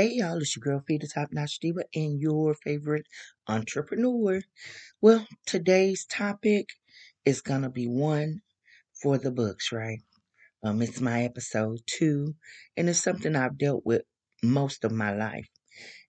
Hey y'all, it's your girl Phi the Top-Notch Diva and your favorite entrepreneur. Well, today's topic is gonna be one for the books, right? It's my episode 2, and it's something I've dealt with most of my life.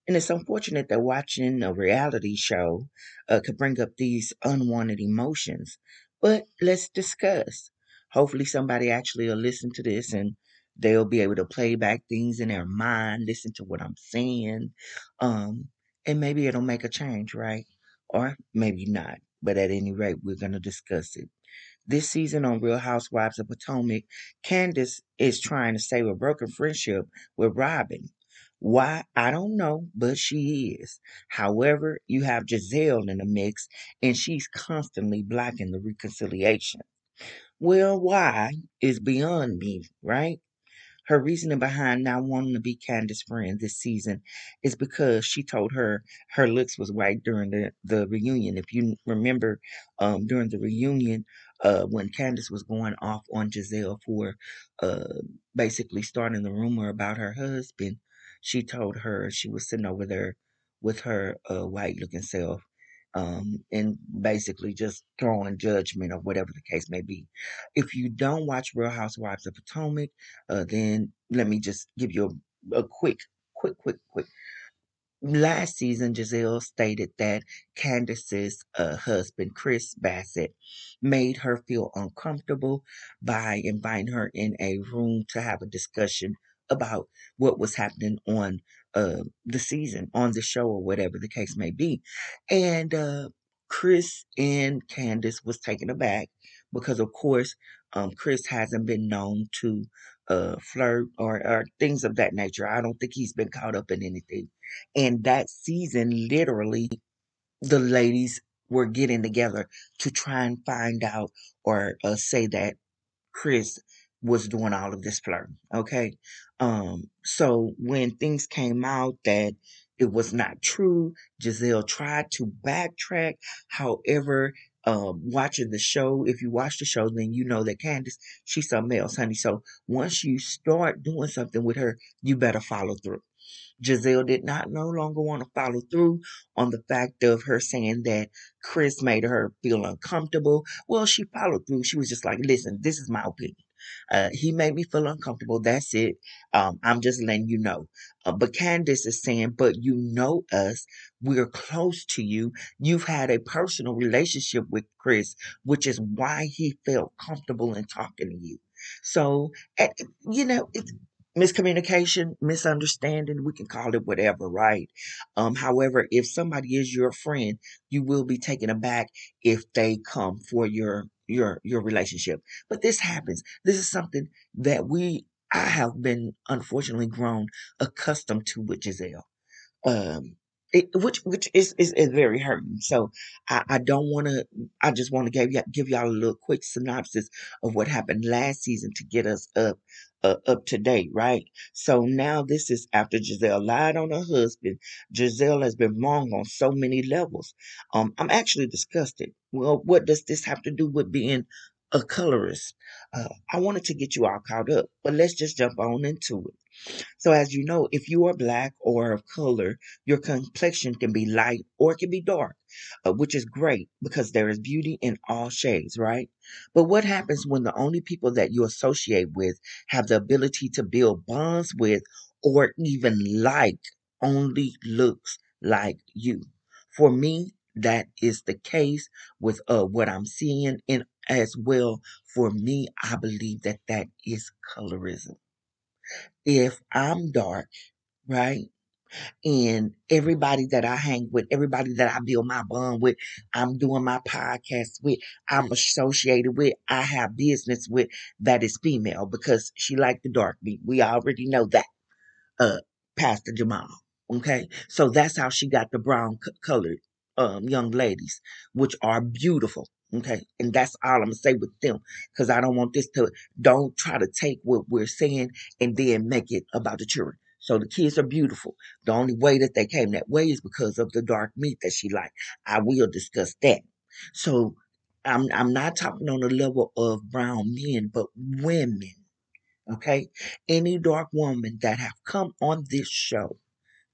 And it's unfortunate that watching a reality show could bring up these unwanted emotions. But let's discuss. Hopefully somebody actually will listen to this and they'll be able to play back things in their mind, listen to what I'm saying, and maybe it'll make a change, right? Or maybe not, but at any rate, we're going to discuss it. This season on Real Housewives of Potomac, Candace is trying to save a broken friendship with Robin. Why? I don't know, but she is. However, you have Gizelle in the mix, and she's constantly blocking the reconciliation. Well, why is beyond me, right? Her reasoning behind not wanting to be Candace's friend this season is because she told her looks was white during the reunion. If you remember, during the reunion, when Candace was going off on Gizelle for basically starting the rumor about her husband, she told her she was sitting over there with her white-looking self and basically just throwing judgment of whatever the case may be. If you don't watch Real Housewives of Potomac, then let me just give you a quick. Last season, Gizelle stated that Candace's husband, Chris Bassett, made her feel uncomfortable by inviting her in a room to have a discussion about what was happening on the season, on the show, or whatever the case may be. And Chris and Candace was taken aback because, of course, Chris hasn't been known to flirt or things of that nature. I don't think he's been caught up in anything. And that season, literally, the ladies were getting together to try and find out or say that Chris was doing all of this flirting, okay? So when things came out that it was not true, Gizelle tried to backtrack. However, watching the show, if you watch the show, then you know that Candace, she's something else, honey. So once you start doing something with her, you better follow through. Gizelle did not no longer want to follow through on the fact of her saying that Chris made her feel uncomfortable. Well, she followed through. She was just like, listen, this is my opinion. He made me feel uncomfortable. That's it. I'm just letting you know. But Candace is saying, but you know us. We're close to you. You've had a personal relationship with Chris, which is why he felt comfortable in talking to you. So, you know, it's miscommunication, misunderstanding, we can call it whatever, right? However, if somebody is your friend, you will be taken aback if they come for your relationship. But this happens. This is something that I have been, unfortunately, grown accustomed to with Gizelle, which is very hurting. So I just want to give y'all a little quick synopsis of what happened last season to get us up to date, right? So now this is after Gizelle lied on her husband. Gizelle has been wrong on so many levels. I'm actually disgusted. Well, what does this have to do with being a colorist? I wanted to get you all caught up, but let's just jump on into it. So as you know, if you are black or of color, your complexion can be light or it can be dark, which is great because there is beauty in all shades, right? But what happens when the only people that you associate with have the ability to build bonds with or even like only looks like you? For me, that is the case with what I'm seeing, and as well, for me, I believe that is colorism. If I'm dark, right, and everybody that I hang with, everybody that I build my bond with, I'm doing my podcast with, I'm associated with, I have business with, that is female because she liked the dark meat. We already know that, Pastor Jamal, okay? So that's how she got the brown colored young ladies, which are beautiful. Okay. And that's all I'm going to say with them, because I don't want this to, don't try to take what we're saying and then make it about the children. So the kids are beautiful. The only way that they came that way is because of the dark meat that she liked. I will discuss that. So I'm not talking on the level of brown men, but women. Okay. Any dark woman that have come on this show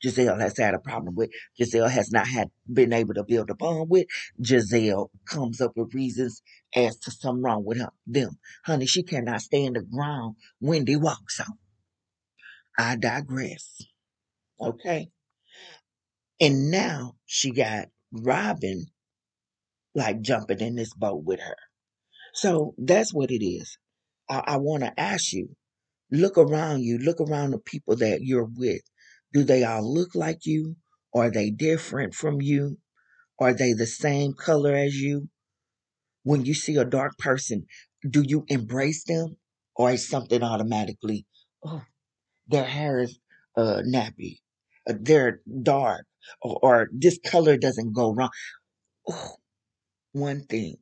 Gizelle has had a problem with, Gizelle has not had been able to build a bond with, Gizelle comes up with reasons as to something wrong with her, them. Honey, she cannot stand the ground Wendy walks on. I digress. Okay. And now she got Robin like jumping in this boat with her. So that's what it is. I want to ask you, look around you, look around the people that you're with. Do they all look like you? Are they different from you? Are they the same color as you? When you see a dark person, do you embrace them? Or is something automatically, oh, their hair is nappy, they're dark, or this color doesn't go wrong. Oh, one thing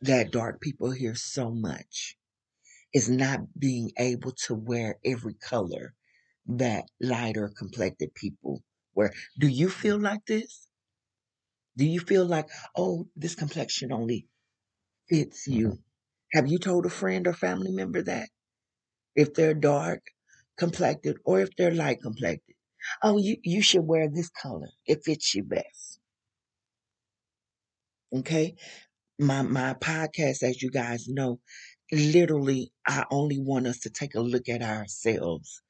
that dark people hear so much is not being able to wear every color that lighter complected people wear. Do you feel like this? Do you feel like, oh, this complexion only fits you? Have you told a friend or family member that? If they're dark complected or if they're light complected, oh, you should wear this color. It fits you best. Okay? My podcast, as you guys know, literally, I only want us to take a look at ourselves,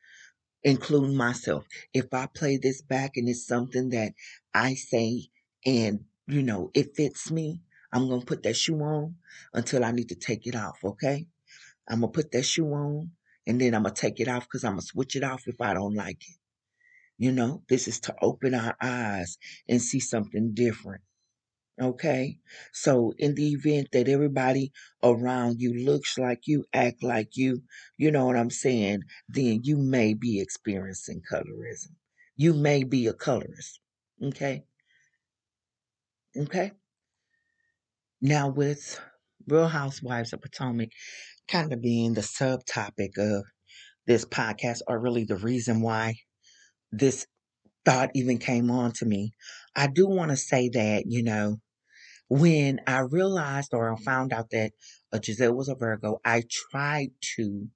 including myself. If I play this back and it's something that I say and, you know, it fits me, I'm going to put that shoe on until I need to take it off, okay? I'm going to put that shoe on and then I'm going to take it off because I'm going to switch it off if I don't like it. You know, this is to open our eyes and see something different. Okay, so in the event that everybody around you looks like you, act like you know what I'm saying, then you may be experiencing colorism. You may be a colorist, okay? Okay? Now with Real Housewives of Potomac kind of being the subtopic of this podcast, or really the reason why this thought even came on to me, I do want to say that, you know, when I realized or found out that Gizelle was a Virgo, I tried to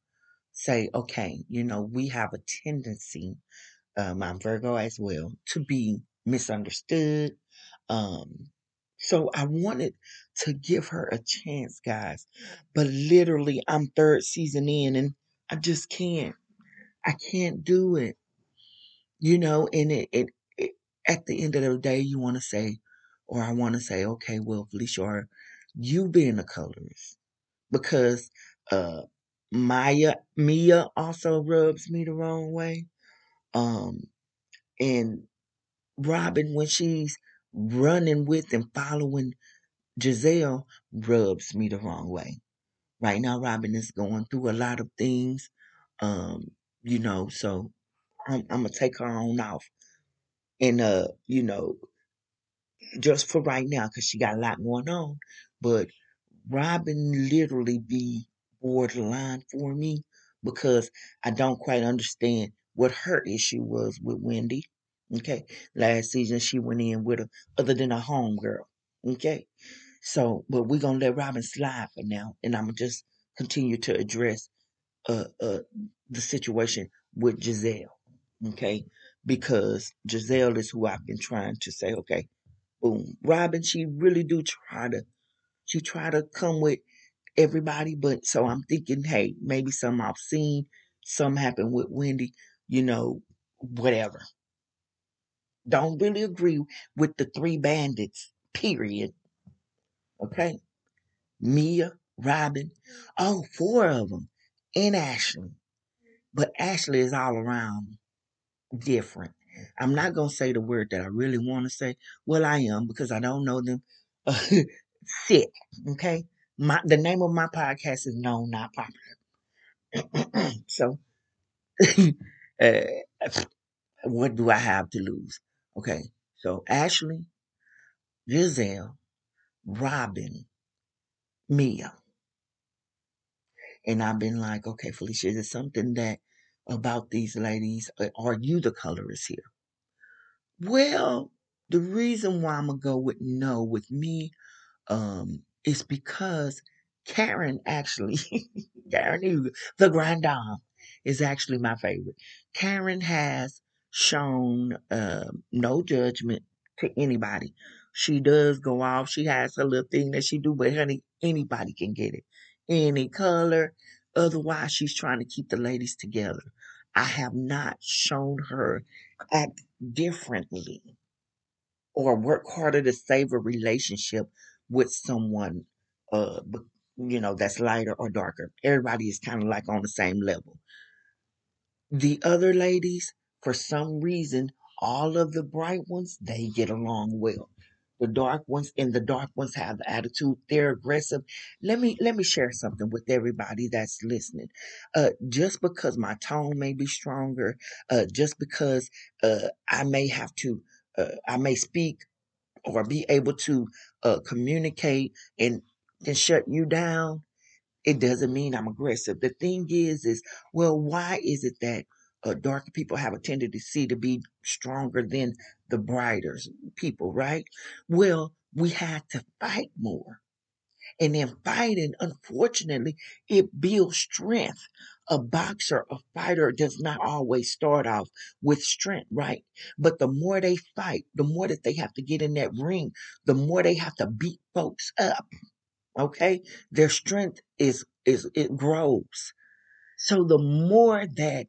say, okay, you know, we have a tendency, I'm Virgo as well, to be misunderstood. So I wanted to give her a chance, guys. But literally, I'm third season in and I just can't. I can't do it. You know, and it at the end of the day, you want to say, or I want to say, okay, well, Felicia, you being a colorist, because Mia also rubs me the wrong way. And Robin, when she's running with and following Gizelle, rubs me the wrong way. Right now, Robin is going through a lot of things, you know, so I'm going to take her on off. And, you know, just for right now, because she got a lot going on. But Robin literally be borderline for me because I don't quite understand what her issue was with Wendy. Okay. Last season, she went in with her other than a homegirl. Okay. So, but we're going to let Robin slide for now. And I'm going to just continue to address the situation with Gizelle. Okay, because Gizelle is who I've been trying to say, okay, boom. Robin, she really do try to come with everybody, but so I'm thinking, hey, maybe some I've seen, some happened with Wendy, you know, whatever. Don't really agree with the three bandits, period. Okay, Mia, Robin, oh, four of them, and Ashley. But Ashley is all around different. I'm not going to say the word that I really want to say. Well, I am, because I don't know them. Sick, okay? The name of my podcast is Known Not Popular. So, what do I have to lose? Okay, so Ashley, Gizelle, Robin, Mia. And I've been like, okay, Felicia, is it something that about these ladies? Are you the colorist here? Well, the reason why I'm going to go with no with me is because Karen actually, Karen, the grand dame, is actually my favorite. Karen has shown no judgment to anybody. She does go off. She has her little thing that she do, but honey, anybody can get it. Any color. Otherwise, she's trying to keep the ladies together. I have not shown her act differently or work harder to save a relationship with someone, you know, that's lighter or darker. Everybody is kind of like on the same level. The other ladies, for some reason, all of the bright ones, they get along well. The dark ones, and the dark ones have the attitude. They're aggressive. Let me share something with everybody that's listening. Just because my tone may be stronger, just because I may have to, I may speak or be able to communicate and shut you down, it doesn't mean I'm aggressive. The thing is well, why is it that darker people have a tendency to be stronger than the brighter people, right? Well, we had to fight more. And in fighting, unfortunately, it builds strength. A boxer, a fighter does not always start off with strength, right? But the more they fight, the more that they have to get in that ring, the more they have to beat folks up, okay? Their strength is it grows. So the more that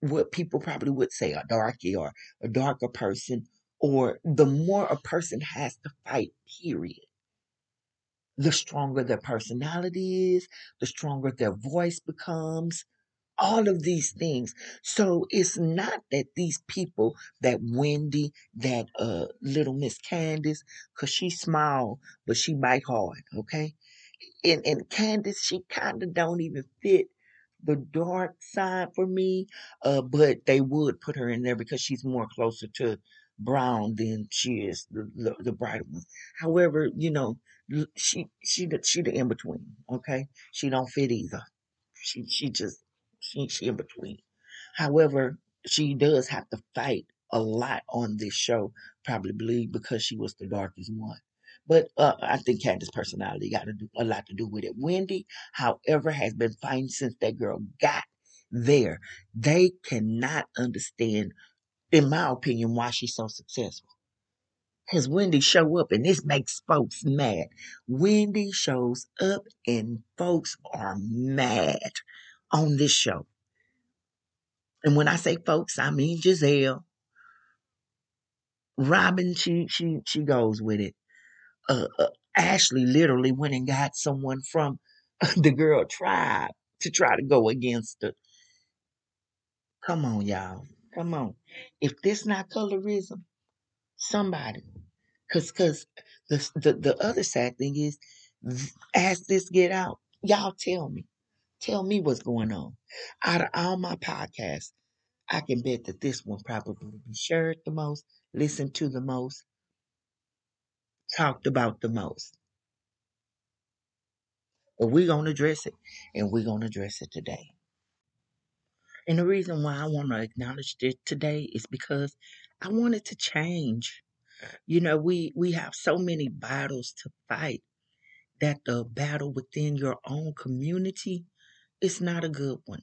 what people probably would say a darkie or a darker person, or the more a person has to fight, period, the stronger their personality is, the stronger their voice becomes, all of these things. So it's not that these people, that Wendy, that little Miss Candace, because she's small, but she bite hard, okay? And Candace, she kind of don't even fit the dark side for me, but they would put her in there because she's more closer to brown than she is the brighter one. However, you know, she the in between. Okay, she don't fit either. She just in between. However, she does have to fight a lot on this show, probably because she was the darkest one. But I think Candace's personality got a lot to do with it. Wendy, however, has been fighting since that girl got there. They cannot understand, in my opinion, why she's so successful. Because Wendy show up, and this makes folks mad. Wendy shows up, and folks are mad on this show. And when I say folks, I mean Gizelle. Robin, she goes with it. Ashley literally went and got someone from the girl tribe to try to go against her. Come on, y'all. Come on. If this not colorism, somebody. Because the other sad thing is, as this get out, y'all tell me. Tell me what's going on. Out of all my podcasts, I can bet that this one probably be shared the most, listened to the most, talked about the most. But we're going to address it, and we're going to address it today. And the reason why I want to acknowledge it today is because I want it to change. You know, we have so many battles to fight that the battle within your own community is not a good one.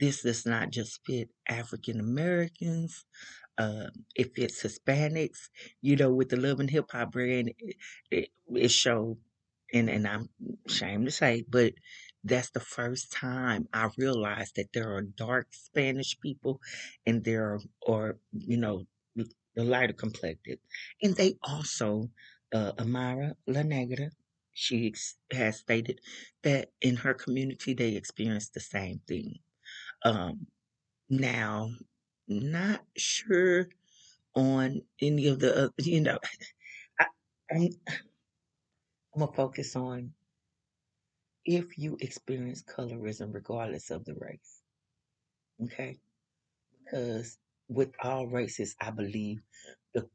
This does not just fit African Americans. If it's Hispanics, you know, with the Love and Hip Hop brand, it showed, and I'm ashamed to say, but that's the first time I realized that there are dark Spanish people and there are, you know, the lighter complected. And they also, Amara La Negra, she has stated that in her community, they experienced the same thing. Now, not sure on any of the other, you know, I'm going to focus on if you experience colorism regardless of the race, okay? Because with all races, I believe the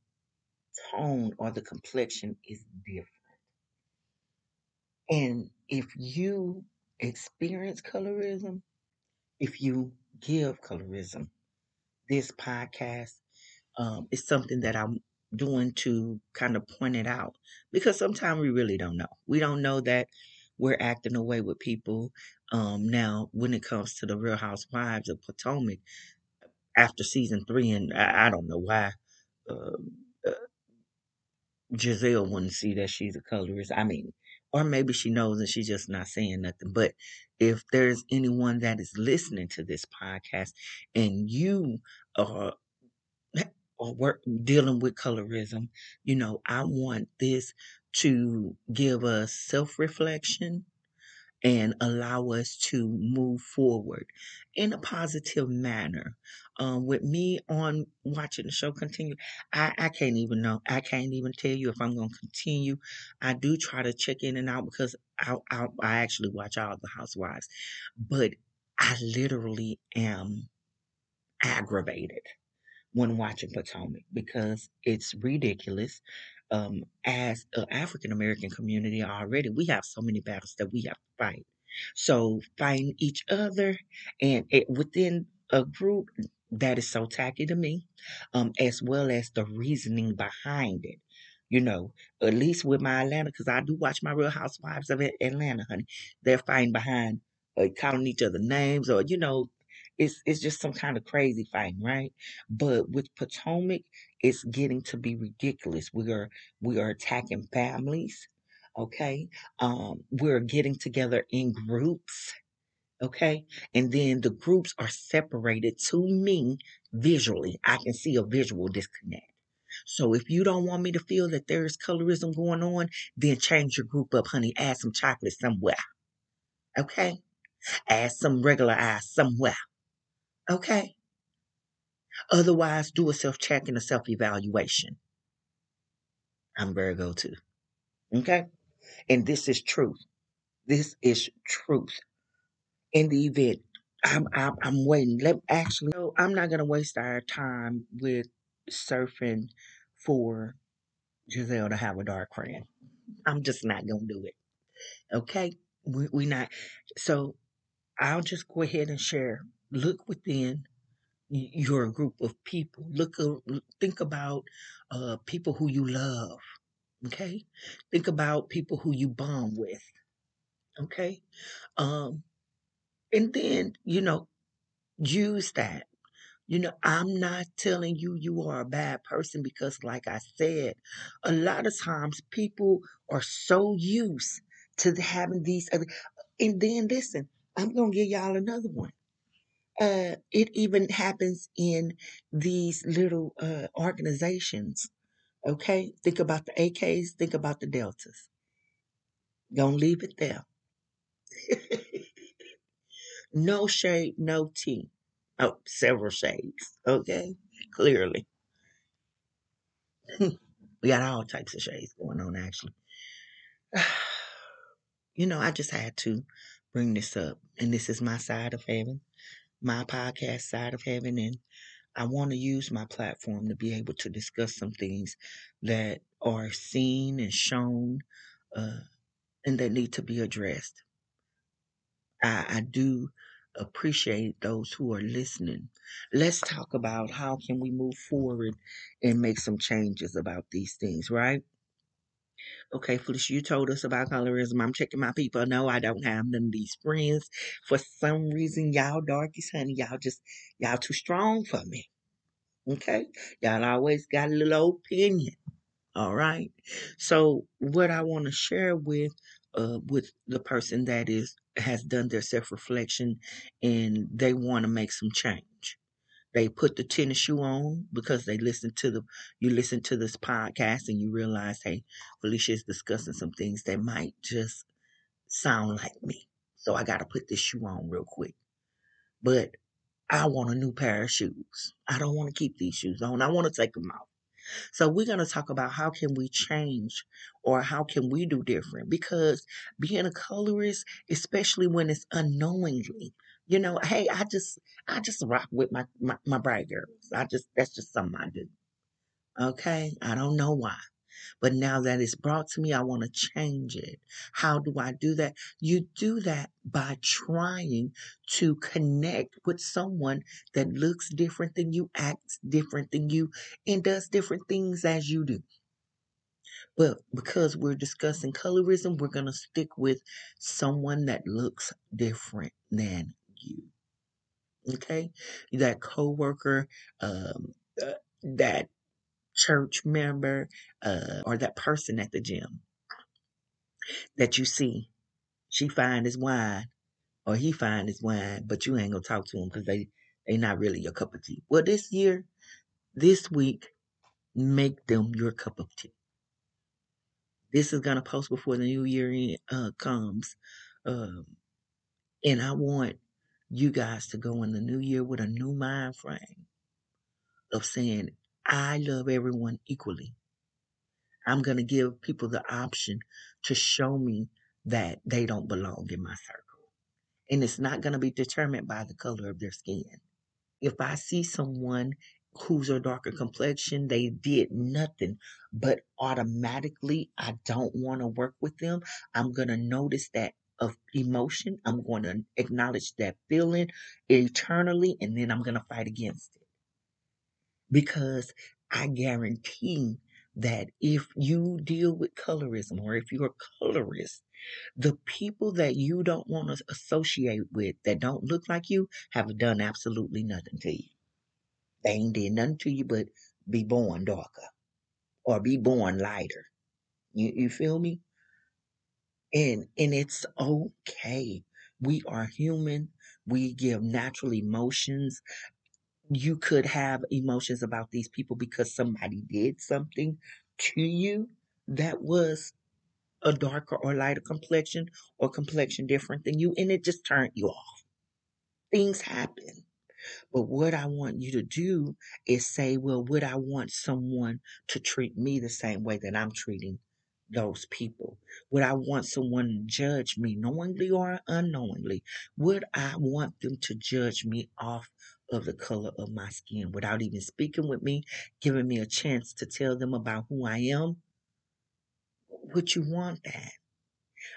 tone or the complexion is different. And if you experience colorism, if you give colorism, this podcast is something that I'm doing to kind of point it out, because sometimes we really don't know. We don't know that we're acting away with people. Now, when it comes to the Real Housewives of Potomac, after season 3, and I don't know why Gizelle wouldn't see that she's a colorist. I mean, or maybe she knows and she's just not saying nothing. But if there's anyone that is listening to this podcast and you are dealing with colorism, you know, I want this to give us self-reflection and allow us to move forward in a positive manner. With me on watching the show continue, I can't even know. I can't even tell you if I'm going to continue. I do try to check in and out because I actually watch all the Housewives. But I literally am aggravated when watching Potomac because it's ridiculous. As an African-American community already, we have so many battles that we have to fight. So fighting each other and within a group, that is so tacky to me, as well as the reasoning behind it. You know, at least with my Atlanta, because I do watch my Real Housewives of Atlanta, honey. They're fighting behind, calling each other names or, you know, it's just some kind of crazy fighting, right? But with Potomac, it's getting to be ridiculous. We are attacking families, okay? We're getting together in groups, okay? And then the groups are separated to me visually. I can see a visual disconnect. So if you don't want me to feel that there is colorism going on, then change your group up, honey. Add some chocolate somewhere, okay? Add some regular eyes somewhere. Okay. Otherwise, do a self-check and a self-evaluation. I'm Virgo too. Okay. And this is truth. This is truth. In the event, I'm waiting. I'm not going to waste our time with surfing for Gizelle to have a dark friend. I'm just not going to do it. Okay. We not. So I'll just go ahead and share. Look within your group of people. Think about people who you love, okay? Think about people who you bond with, okay? And then, you know, use that. You know, I'm not telling you are a bad person because, like I said, a lot of times people are so used to having these other. And then, listen, I'm going to give y'all another one. It even happens in these little organizations, okay? Think about the AKs, think about the Deltas. Don't leave it there. No shade, no tea. Oh, several shades, okay? Clearly. We got all types of shades going on, actually. You know, I just had to bring this up, and this is my side of heaven. My podcast side of heaven, and I want to use my platform to be able to discuss some things that are seen and shown and that need to be addressed. I do appreciate those who are listening. Let's talk about how can we move forward and make some changes about these things, right? Okay, Felicia, you told us about colorism. I'm checking my people. No, I don't have none of these friends. For some reason, y'all darkies, honey, y'all too strong for me. Okay? Y'all always got a little opinion. All right? So what I want to share with the person that has done their self-reflection and they want to make some change. They put the tennis shoe on because they listen to this podcast and you realize, hey, Felicia is discussing some things that might just sound like me. So I got to put this shoe on real quick. But I want a new pair of shoes. I don't want to keep these shoes on. I want to take them off. So we're going to talk about how can we change or how can we do different? Because being a colorist, especially when it's unknowingly, you know, hey, I just rock with my bright girls. That's just something I do. Okay? I don't know why. But now that it's brought to me, I want to change it. How do I do that? You do that by trying to connect with someone that looks different than you, acts different than you, and does different things as you do. But because we're discussing colorism, we're going to stick with someone that looks different than you. Okay, that coworker, that church member, or that person at the gym that you see, she fine as wine, or he fine as wine, but you ain't gonna talk to them because they not really your cup of tea. Well, this year, this week, make them your cup of tea. This is gonna post before the new year comes, and I want you guys to go in the new year with a new mind frame of saying, I love everyone equally. I'm going to give people the option to show me that they don't belong in my circle. And it's not going to be determined by the color of their skin. If I see someone who's a darker complexion, they did nothing, but automatically I don't want to work with them, I'm going to notice that of emotion. I'm going to acknowledge that feeling eternally, and then I'm going to fight against it. Because I guarantee that if you deal with colorism, or if you're a colorist, the people that you don't want to associate with that don't look like you have done absolutely nothing to you. They ain't did nothing to you but be born darker or be born lighter. You feel me? And it's okay. We are human. We give natural emotions. You could have emotions about these people because somebody did something to you that was a darker or lighter complexion or complexion different than you, and it just turned you off. Things happen. But what I want you to do is say, well, would I want someone to treat me the same way that I'm treating those people? Would I want someone to judge me knowingly or unknowingly? Would I want them to judge me off of the color of my skin without even speaking with me, giving me a chance to tell them about who I am? Would you want that?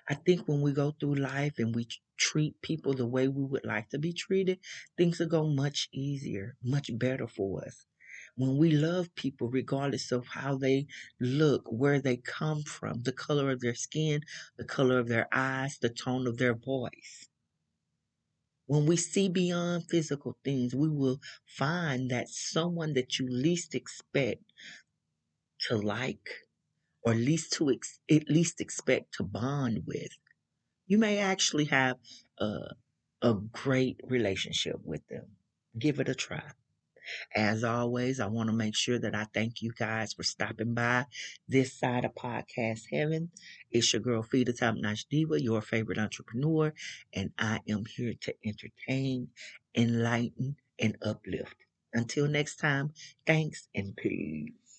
I think when we go through life and we treat people the way we would like to be treated, things will go much easier, much better for us. When we love people, regardless of how they look, where they come from, the color of their skin, the color of their eyes, the tone of their voice. When we see beyond physical things, we will find that someone that you least expect to like, or at least expect to bond with, you may actually have a great relationship with them. Give it a try. As always, I want to make sure that I thank you guys for stopping by this side of podcast heaven. It's your girl, Phi the Top-Notch Diva, your favorite entrepreneur, and I am here to entertain, enlighten, and uplift. Until next time, thanks and peace.